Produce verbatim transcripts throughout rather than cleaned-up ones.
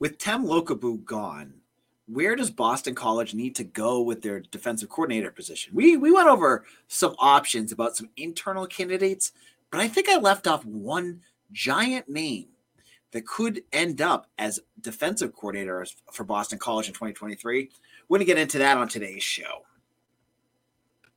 With Tem Lokabu gone, where does Boston College need to go with their defensive coordinator position? We we went over some options about some internal candidates, but I think I left off one giant name that could end up as defensive coordinator for Boston College in twenty twenty-three. We're going to get into that on today's show.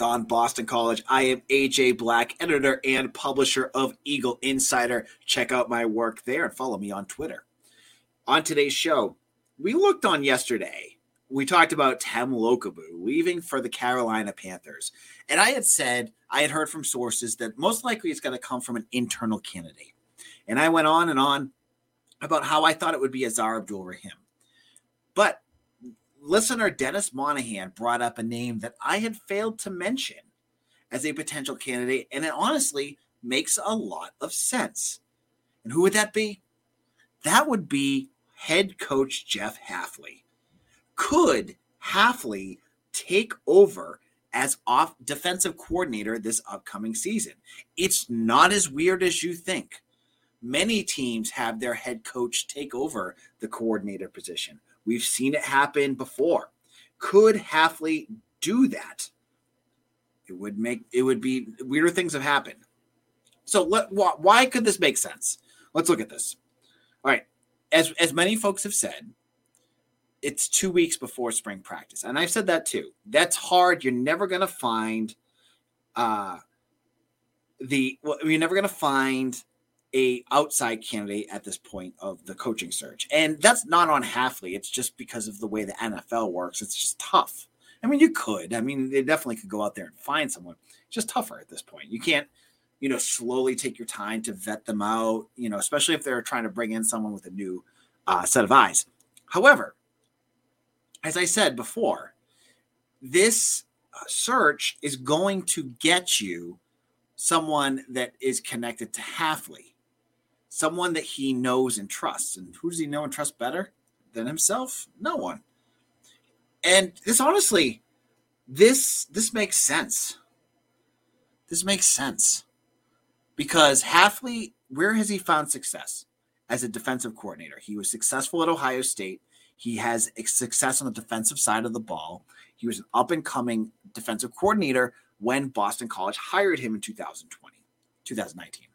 On Boston College. I am A J. Black, editor and publisher of Eagle Insider. Check out my work there and follow me on Twitter. On today's show, we looked on yesterday. We talked about Tem Lokabu leaving for the Carolina Panthers. And I had said, I had heard from sources that most likely it's going to come from an internal candidate. And I went on and on about how I thought it would be Aazaar Abdulrahim. But listener Dennis Monahan brought up a name that I had failed to mention as a potential candidate, and it honestly makes a lot of sense. And who would that be? That would be head coach Jeff Hafley. Could Hafley take over as off defensive coordinator this upcoming season? It's not as weird as you think. Many teams have their head coach take over the coordinator position. We've seen it happen before. Could Hafley do that? It would make it would be weirder things have happened. So let, why, why could this make sense? Let's look at this. All right. As as many folks have said, it's two weeks before spring practice, and I've said that too. That's hard. You're never going to find uh, the well, you're never going to find. a outside candidate at this point of the coaching search. And that's not on Hafley. It's just because of the way the N F L works. It's just tough. I mean, you could. I mean, they definitely could go out there and find someone. It's just tougher at this point. You can't, you know, slowly take your time to vet them out, you know, especially if they're trying to bring in someone with a new uh, set of eyes. However, as I said before, this uh, search is going to get you someone that is connected to Hafley. Someone that he knows and trusts. And who does he know and trust better than himself? No one. And this, honestly, this this makes sense. This makes sense. Because Hafley, where has he found success as a defensive coordinator? He was successful at Ohio State. He has success on the defensive side of the ball. He was an up-and-coming defensive coordinator when Boston College hired him in twenty twenty, twenty nineteen.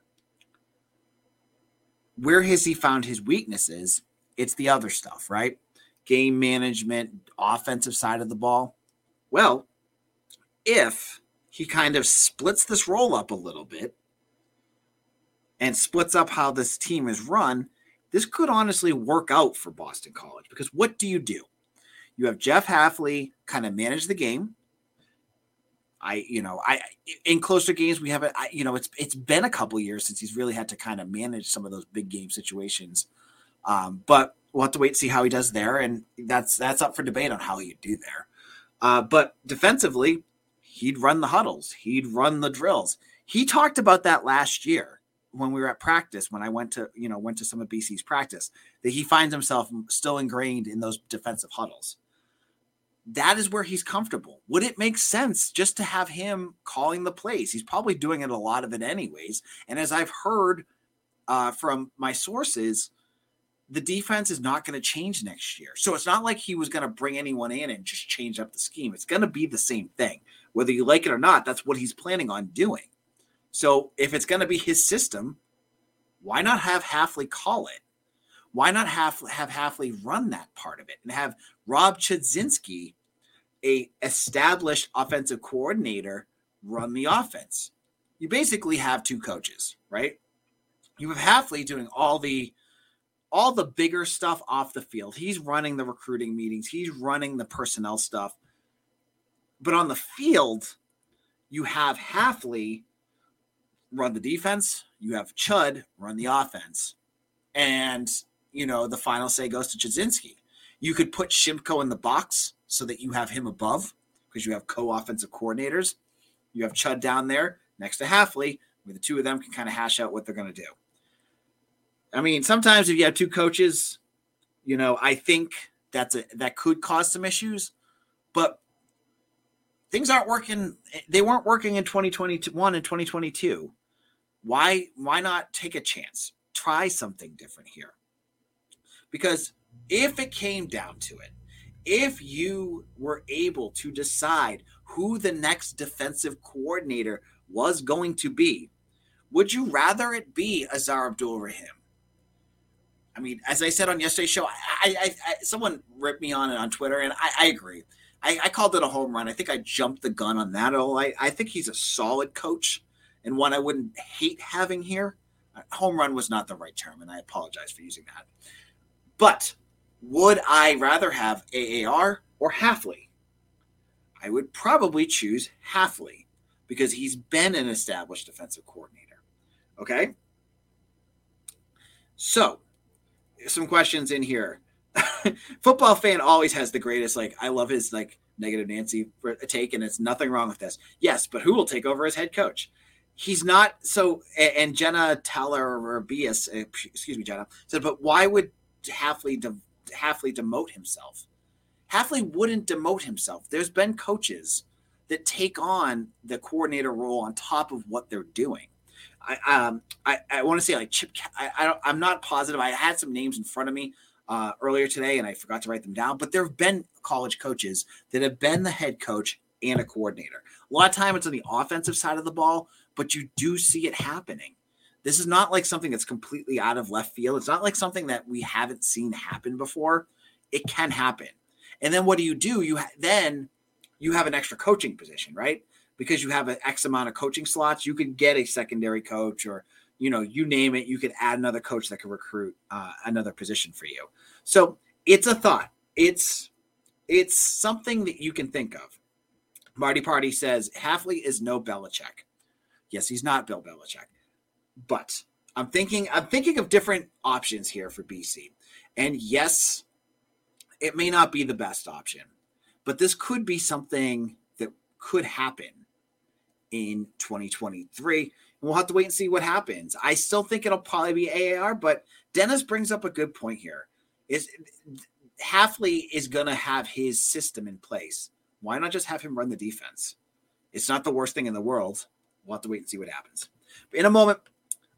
Where has he found his weaknesses? It's the other stuff, right? Game management, offensive side of the ball. Well, if he kind of splits this role up a little bit and splits up how this team is run, this could honestly work out for Boston College, because what do you do? You have Jeff Hafley kind of manage the game. I, you know, I, in closer games, we haven't, you know, it's, it's been a couple of years since he's really had to kind of manage some of those big game situations. Um, but we'll have to wait to see how he does there. And that's, that's up for debate on how you do there. Uh, but defensively, he'd run the huddles. He'd run the drills. He talked about that last year when we were at practice, when I went to, you know, went to some of B C's practice, that he finds himself still ingrained in those defensive huddles. That is where he's comfortable. Would it make sense just to have him calling the plays? He's probably doing it a lot of it anyways. And as I've heard uh, from my sources, the defense is not going to change next year. So it's not like he was going to bring anyone in and just change up the scheme. It's going to be the same thing. Whether you like it or not, that's what he's planning on doing. So if it's going to be his system, why not have Hafley call it? Why not have, have Hafley run that part of it and have Rob Chudzinski, a established offensive coordinator, run the offense? You basically have two coaches, right? You have Hafley doing all the all the bigger stuff off the field. He's running the recruiting meetings. He's running the personnel stuff. But on the field, you have Hafley run the defense. You have Chud run the offense. And, you know, the final say goes to Chudzinski. You could put Shimko in the box so that you have him above, because you have co-offensive coordinators. You have Chud down there next to Hafley, where the two of them can kind of hash out what they're going to do. I mean, sometimes if you have two coaches, you know, I think that's a, that could cause some issues, but things aren't working. They weren't working in twenty twenty-one and twenty twenty-two. Why, why not take a chance? Try something different here. Because if it came down to it, if you were able to decide who the next defensive coordinator was going to be, would you rather it be Aazaar Abdul-Rahim? I mean, as I said on yesterday's show, I, I, I someone ripped me on it on Twitter, and I, I agree. I, I called it a home run. I think I jumped the gun on that. I, I think he's a solid coach and one I wouldn't hate having here. Home run was not the right term, and I apologize for using that. But would I rather have A A R or Hafley? I would probably choose Hafley because he's been an established defensive coordinator. Okay? So, some questions in here. Football fan always has the greatest, like, I love his, like, negative Nancy take, and it's nothing wrong with this. Yes, but who will take over as head coach? He's not, so, and Jenna Talar, or B S, excuse me, Jenna, said, but why would Hafley de- Hafley demote himself? Hafley wouldn't demote himself. There's been coaches that take on the coordinator role on top of what they're doing. I um I, I want to say like Chip. I, I don't, I'm not positive. I had some names in front of me uh, earlier today, and I forgot to write them down. But there have been college coaches that have been the head coach and a coordinator. A lot of time it's on the offensive side of the ball, but you do see it happening. This is not like something that's completely out of left field. It's not like something that we haven't seen happen before. It can happen. And then what do you do? You ha- then you have an extra coaching position, right? Because you have an X amount of coaching slots, you could get a secondary coach, or, you know, you name it, you could add another coach that can recruit uh, another position for you. So it's a thought. It's, it's something that you can think of. Marty Party says, Hafley is no Belichick. Yes, he's not Bill Belichick. But I'm thinking I'm thinking of different options here for B C. And yes, it may not be the best option, but this could be something that could happen in twenty twenty-three. And we'll have to wait and see what happens. I still think it'll probably be A A R, but Dennis brings up a good point here. Is Hafley is going to have his system in place. Why not just have him run the defense? It's not the worst thing in the world. We'll have to wait and see what happens. But in a moment,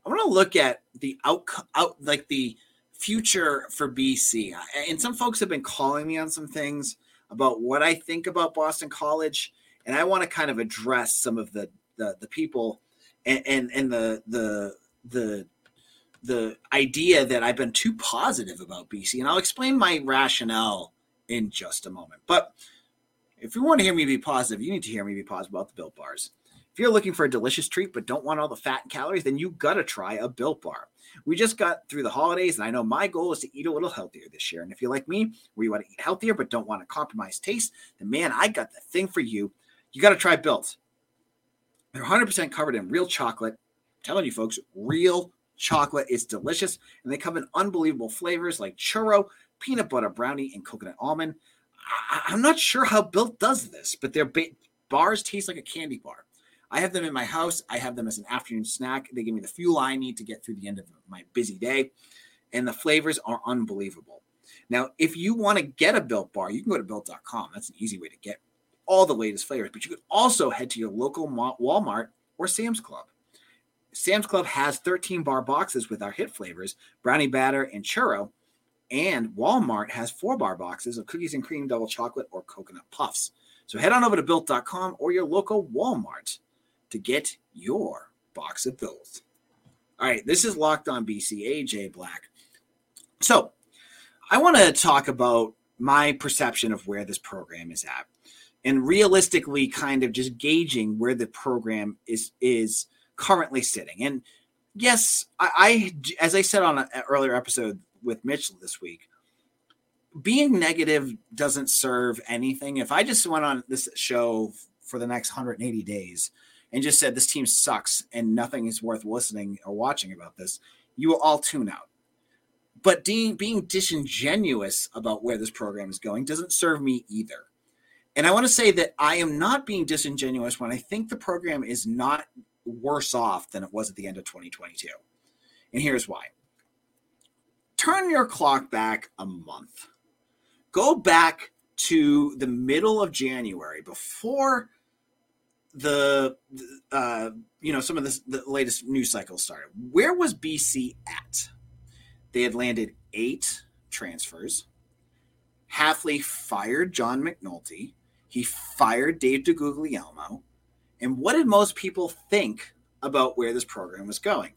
I want to look at the out, out like the future for B C. And some folks have been calling me on some things about what I think about Boston College, and I want to kind of address some of the the, the people and, and and the the the the idea that I've been too positive about B C. And I'll explain my rationale in just a moment. But if you want to hear me be positive, you need to hear me be positive about the Built Bars. If you're looking for a delicious treat but don't want all the fat and calories, then you got to try a Built Bar. We just got through the holidays, and I know my goal is to eat a little healthier this year. And if you're like me, where you want to eat healthier but don't want to compromise taste, then, man, I got the thing for you. You got to try Built. They're one hundred percent covered in real chocolate. I'm telling you, folks, real chocolate is delicious. And they come in unbelievable flavors like churro, peanut butter brownie, and coconut almond. I- I'm not sure how Built does this, but their ba- bars taste like a candy bar. I have them in my house. I have them as an afternoon snack. They give me the fuel I need to get through the end of my busy day. And the flavors are unbelievable. Now, if you want to get a Built Bar, you can go to built dot com. That's an easy way to get all the latest flavors. But you could also head to your local Walmart or Sam's Club. Sam's Club has thirteen bar boxes with our hit flavors, brownie batter and churro. And Walmart has four bar boxes of cookies and cream, double chocolate, or coconut puffs. So head on over to built dot com or your local Walmart to get your box of Built. All right, this is Locked On B C, A J. Black. So I want to talk about my perception of where this program is at and realistically kind of just gauging where the program is is currently sitting. And yes, I, I as I said on an earlier episode with Mitchell this week, being negative doesn't serve anything. If I just went on this show for the next one hundred eighty days and just said, this team sucks and nothing is worth listening or watching about this, you will all tune out. But de- being disingenuous about where this program is going doesn't serve me either. And I want to say that I am not being disingenuous when I think the program is not worse off than it was at the end of twenty twenty-two. And here's why. Turn your clock back a month. Go back to the middle of January, before the, uh, you know, some of the, the latest news cycles started. Where was B C at? They had landed eight transfers. Hafley fired John McNulty. He fired Dave DeGuglielmo. And what did most people think about where this program was going?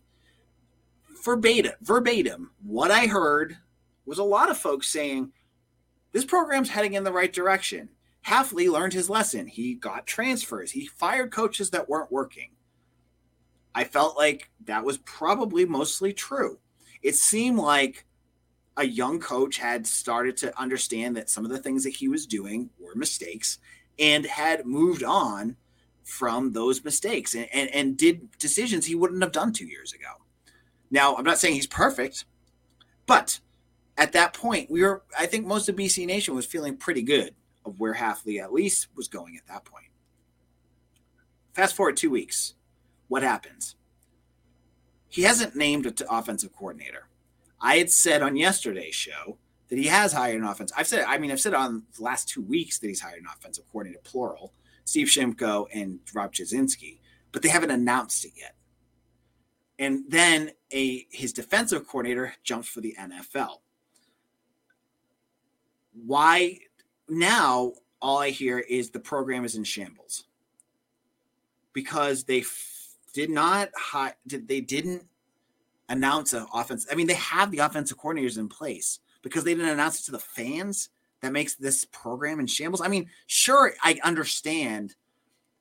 Verbatim, verbatim, what I heard was a lot of folks saying, this program's heading in the right direction. Hafley learned his lesson. He got transfers. He fired coaches that weren't working. I felt like that was probably mostly true. It seemed like a young coach had started to understand that some of the things that he was doing were mistakes and had moved on from those mistakes and, and, and did decisions he wouldn't have done two years ago. Now, I'm not saying he's perfect, but at that point, we were, I think most of B C Nation was feeling pretty good of where Hafley at least was going at that point. Fast forward two weeks. What happens? He hasn't named an offensive coordinator. I had said on yesterday's show that he has hired an offense. I've said, I mean, I've said on the last two weeks that he's hired an offensive coordinator, plural, Steve Shimko and Rob Chudzinski, but they haven't announced it yet. And then a his defensive coordinator jumps for the N F L. Why now all I hear is the program is in shambles because they f- did not hi- did they didn't announce an offense. I mean, they have the offensive coordinators in place because they didn't announce it to the fans. That makes this program in shambles. I mean, sure, I understand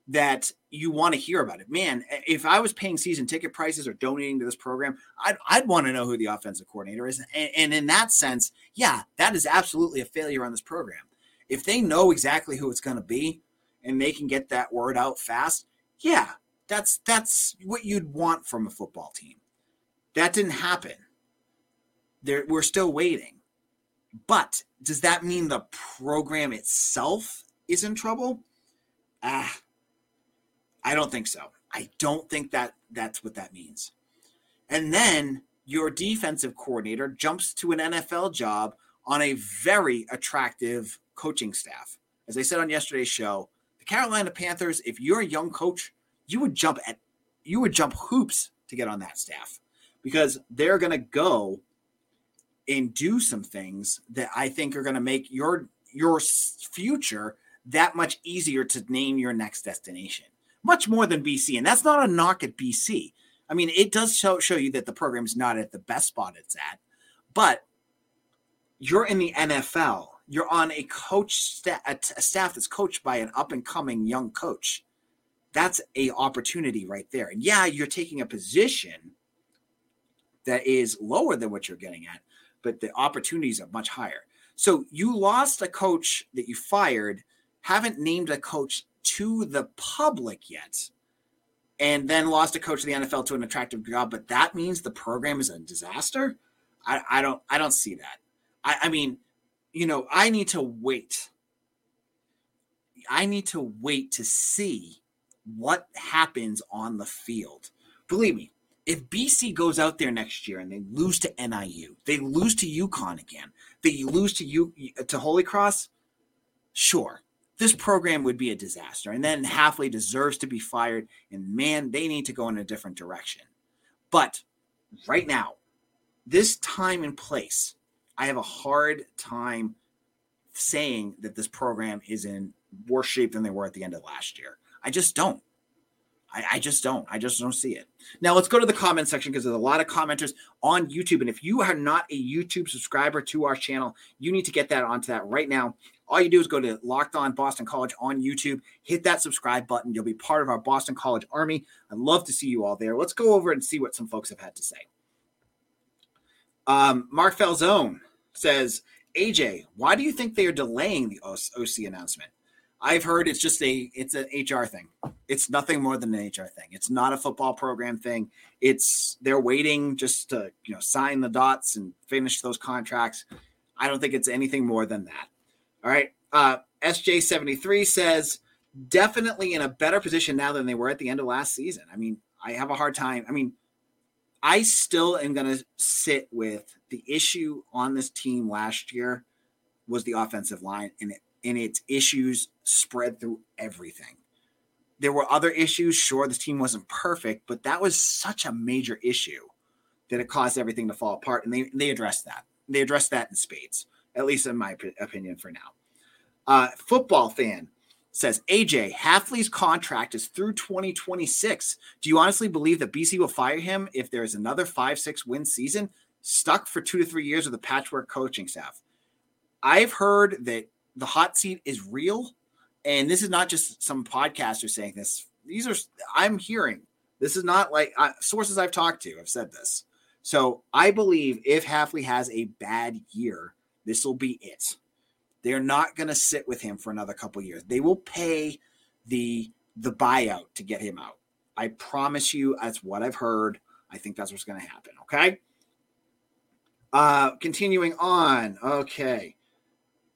that you want to hear about it. Man, if I was paying season ticket prices or donating to this program, I'd, I'd want to know who the offensive coordinator is. And, and in that sense, yeah, that is absolutely a failure on this program. If they know exactly who it's going to be and they can get that word out fast, yeah, that's that's what you'd want from a football team. That didn't happen. There, we're still waiting. But does that mean the program itself is in trouble? Ah, I don't think so. I don't think that that's what that means. And then your defensive coordinator jumps to an N F L job on a very attractive coaching staff. As I said on yesterday's show, the Carolina Panthers, if you're a young coach, you would jump at you would jump hoops to get on that staff because they're going to go and do some things that I think are going to make your your future that much easier to name your next destination. Much more than B C. And that's not a knock at B C. I mean, it does show, show you that the program is not at the best spot it's at, but you're in the N F L. You're on a coach sta- a, t- a staff that's coached by an up-and-coming young coach. That's a opportunity right there. And yeah, you're taking a position that is lower than what you're getting at, but the opportunities are much higher. So you lost a coach that you fired, haven't named a coach to the public yet, and then lost a coach of the N F L to an attractive job, but that means the program is a disaster? I, I don't I don't see that. I, I mean, you know, I need to wait. I need to wait to see what happens on the field. Believe me, if B C goes out there next year and they lose to N I U, they lose to UConn again, they lose to U, to Holy Cross, sure. This program would be a disaster. And then Hafley deserves to be fired. And man, they need to go in a different direction. But right now, this time and place, I have a hard time saying that this program is in worse shape than they were at the end of last year. I just don't. I, I just don't. I just don't see it. Now let's go to the comment section because there's a lot of commenters on YouTube. And if you are not a YouTube subscriber to our channel, you need to get that onto that right now. All you do is go to Locked On Boston College on YouTube, hit that subscribe button. You'll be part of our Boston College Army. I'd love to see you all there. Let's go over and see what some folks have had to say. Um, Mark Falzone says, A J, why do you think they are delaying the O C announcement? I've heard it's just a, it's an H R thing. It's nothing more than an H R thing. It's not a football program thing. It's they're waiting just to, you know, sign the dots and finish those contracts. I don't think it's anything more than that. All right. Uh, S J seventy-three says, definitely in a better position now than they were at the end of last season. I mean, I have a hard time. I mean, I still am going to sit with the issue on this team last year was the offensive line, and it, and its issues spread through everything. There were other issues. Sure, this team wasn't perfect, but that was such a major issue that it caused everything to fall apart. And they, they addressed that. They addressed that in spades, at least in my opinion for now. Uh, football fan says, A J, Hafley's contract is through twenty twenty-six. Do you honestly believe that B C will fire him if there is another five, six win season stuck for two to three years with a patchwork coaching staff? I've heard that the hot seat is real. And this is not just some podcaster saying this. These are, I'm hearing, this is not like uh, sources I've talked to have said this. So I believe if Hafley has a bad year, this will be it. They're not going to sit with him for another couple of years. They will pay the, the buyout to get him out. I promise you, that's what I've heard. I think that's what's going to happen. Okay. Uh, continuing on. Okay.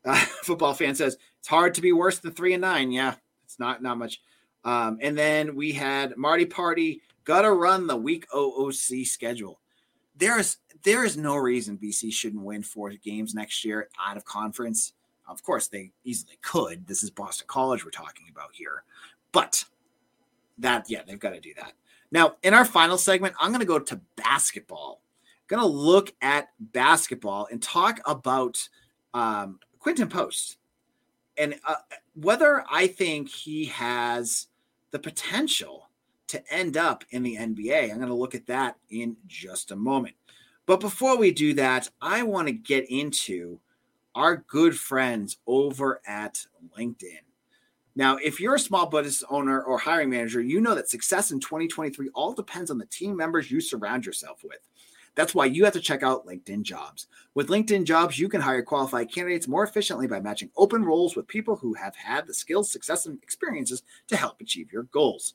Uh, football fan says, it's hard to be worse than three and nine. Yeah, it's not, not much. Um, and then we had Marty Party, gotta run the week O O C schedule. There is, there is no reason B C shouldn't win four games next year out of conference. Of course, they easily could. This is Boston College we're talking about here. But that, yeah, they've got to do that. Now, in our final segment, I'm going to go to basketball. I'm going to look at basketball and talk about um, Quinten Post. And uh, whether I think he has the potential to end up in the N B A, I'm going to look at that in just a moment. But before we do that, I want to get into our good friends over at LinkedIn. Now, if you're a small business owner or hiring manager, you know that success in twenty twenty-three all depends on the team members you surround yourself with. That's why you have to check out LinkedIn Jobs. With LinkedIn Jobs, you can hire qualified candidates more efficiently by matching open roles with people who have had the skills, success, and experiences to help achieve your goals.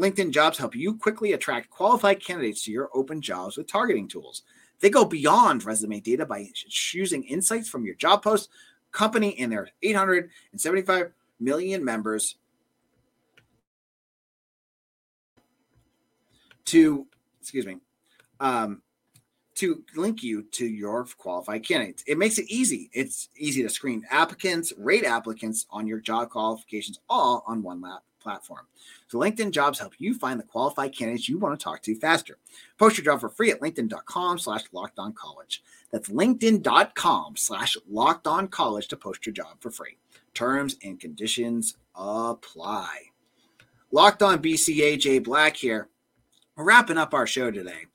LinkedIn Jobs help you quickly attract qualified candidates to your open jobs with targeting tools. They go beyond resume data by choosing insights from your job posts, company, and their eight hundred seventy-five million members to, excuse me, Um, to link you to your qualified candidates. It makes it easy. It's easy to screen applicants, rate applicants on your job qualifications, all on one lap platform. So LinkedIn Jobs help you find the qualified candidates you want to talk to faster. Post your job for free at linkedin.com slash lockedoncollege. That's linkedin.com slash lockedoncollege to post your job for free. Terms and conditions apply. Locked On B C, A J. Black here. We're wrapping up our show today.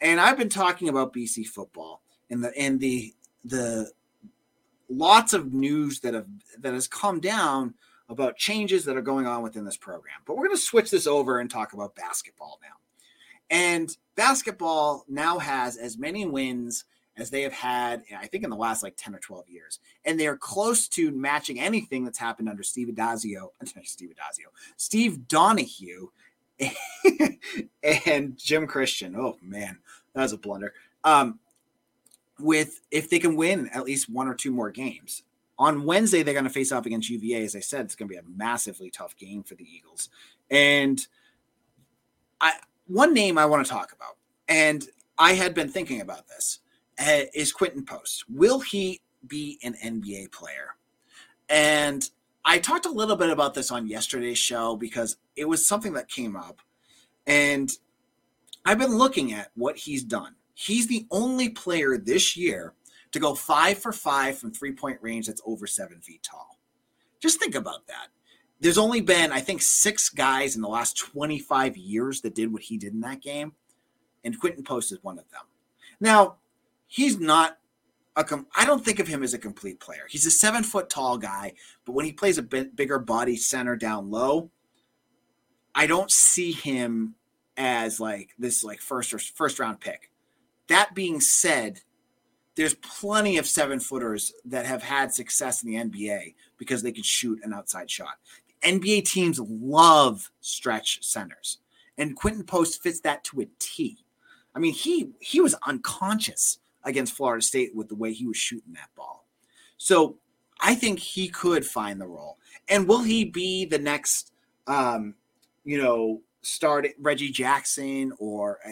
And I've been talking about B C football and the and the the lots of news that have that has come down about changes that are going on within this program. But we're going to switch this over and talk about basketball now. And basketball now has as many wins as they have had, I think, in the last like ten or twelve years. And they're close to matching anything that's happened under Steve Adazio, Steve Adazio, Steve Donahue. and Jim Christian. Oh man, that was a blunder. Um, with if they can win at least one or two more games on Wednesday, they're going to face off against U V A. As I said, it's going to be a massively tough game for the Eagles. And I, one name I want to talk about, and I had been thinking about this, uh, is Quinten Post. Will he be an N B A player? And I talked a little bit about this on yesterday's show because it was something that came up, and I've been looking at what he's done. He's the only player this year to go five for five from three-point range that's over seven feet tall. Just think about that. There's only been, I think, six guys in the last twenty-five years that did what he did in that game, and Quinten Post is one of them. Now, he's not A com- I don't think of him as a complete player. He's a seven foot tall guy, but when he plays a bit bigger body center down low, I don't see him as like this like first or first round pick. That being said, there's plenty of seven footers that have had success in the N B A because they can shoot an outside shot. The N B A teams love stretch centers, and Quinten Post fits that to a T. I mean, he he was unconscious against Florida State with the way he was shooting that ball. So I think he could find the role. And will he be the next, um, you know, start at Reggie Jackson or, I,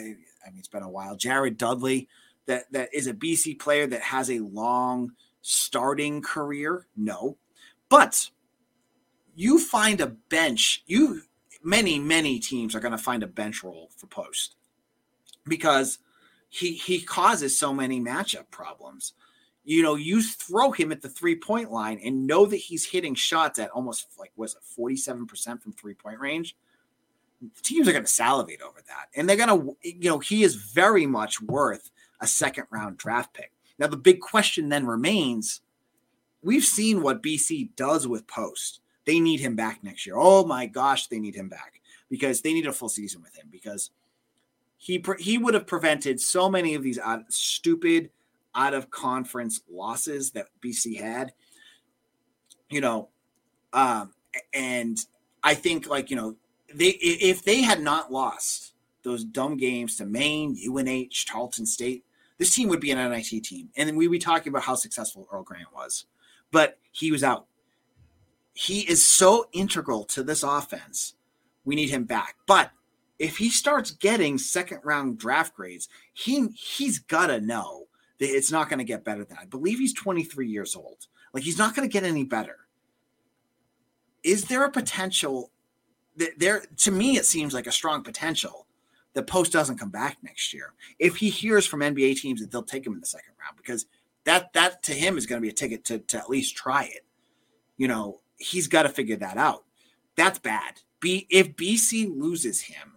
I mean, it's been a while, Jared Dudley, that, that is a B C player that has a long starting career? No. But you find a bench. You many, many teams are going to find a bench role for Post because he he causes so many matchup problems. You know, you throw him at the three-point line and know that he's hitting shots at almost, like, was it forty-seven percent from three-point range? Teams are going to salivate over that. And they're going to, you know, he is very much worth a second-round draft pick. Now, the big question then remains, we've seen what B C does with Post. They need him back next year. Oh, my gosh, they need him back because they need a full season with him because he he would have prevented so many of these uh, stupid – out of conference losses that B C had, you know, um, and I think like, you know, they, if they had not lost those dumb games to Maine, U N H, Charlton State, this team would be an N I T team. And then we'd be talking about how successful Earl Grant was, but he was out. He is so integral to this offense. We need him back. But if he starts getting second round draft grades, he he's gotta know it's not going to get better than that. I believe he's twenty-three years old. Like, he's not going to get any better. Is there a potential that there, to me, it seems like a strong potential that Post doesn't come back next year. If he hears from N B A teams that they'll take him in the second round, because that, that to him is going to be a ticket to, to at least try it. You know, he's got to figure that out. That's bad. B, if B C loses him,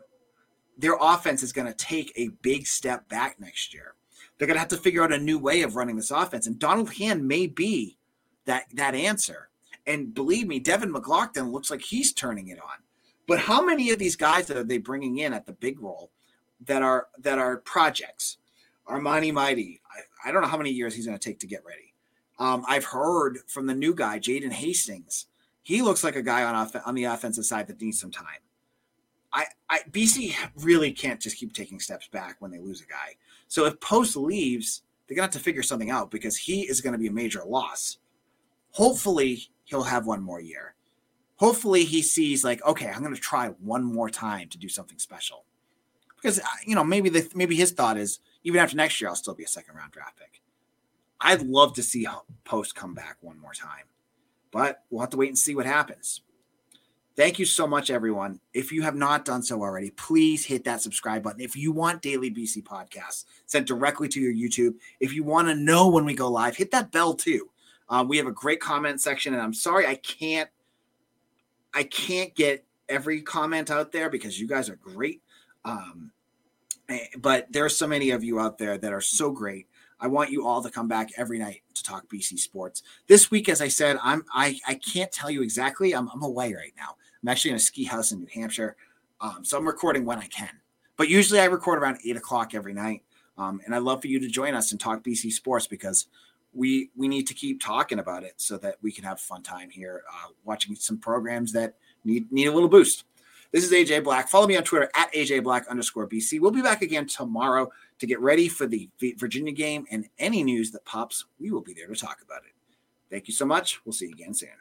their offense is going to take a big step back next year. They're going to have to figure out a new way of running this offense. And Donald Hand may be that that answer. And believe me, Devin McLaughlin looks like he's turning it on. But how many of these guys that are they bringing in at the big role that are that are projects? Armani Mighty, I, I don't know how many years he's going to take to get ready. Um, I've heard from the new guy, Jaden Hastings. He looks like a guy on off, on the offensive side that needs some time. I, I B C really can't just keep taking steps back when they lose a guy. So if Post leaves, they're going to have to figure something out because he is going to be a major loss. Hopefully, he'll have one more year. Hopefully, he sees like, okay, I'm going to try one more time to do something special. Because, you know, maybe the, maybe his thought is, even after next year, I'll still be a second-round draft pick. I'd love to see Post come back one more time. But we'll have to wait and see what happens. Thank you so much, everyone. If you have not done so already, please hit that subscribe button. If you want daily B C podcasts sent directly to your YouTube, if you want to know when we go live, hit that bell too. Uh, we have a great comment section, and I'm sorry I can't, I can't get every comment out there because you guys are great. Um, but there are so many of you out there that are so great. I want you all to come back every night to talk B C sports. This week, as I said, I'm I I can't tell you exactly. I'm I'm away right now. I'm actually in a ski house in New Hampshire, um, so I'm recording when I can. But usually I record around eight o'clock every night, um, and I'd love for you to join us and talk B C sports because we we need to keep talking about it so that we can have a fun time here uh, watching some programs that need need a little boost. This is A J Black. Follow me on Twitter at A J Black underscore B C. We'll be back again tomorrow to get ready for the Virginia game and any news that pops. We will be there to talk about it. Thank you so much. We'll see you again soon.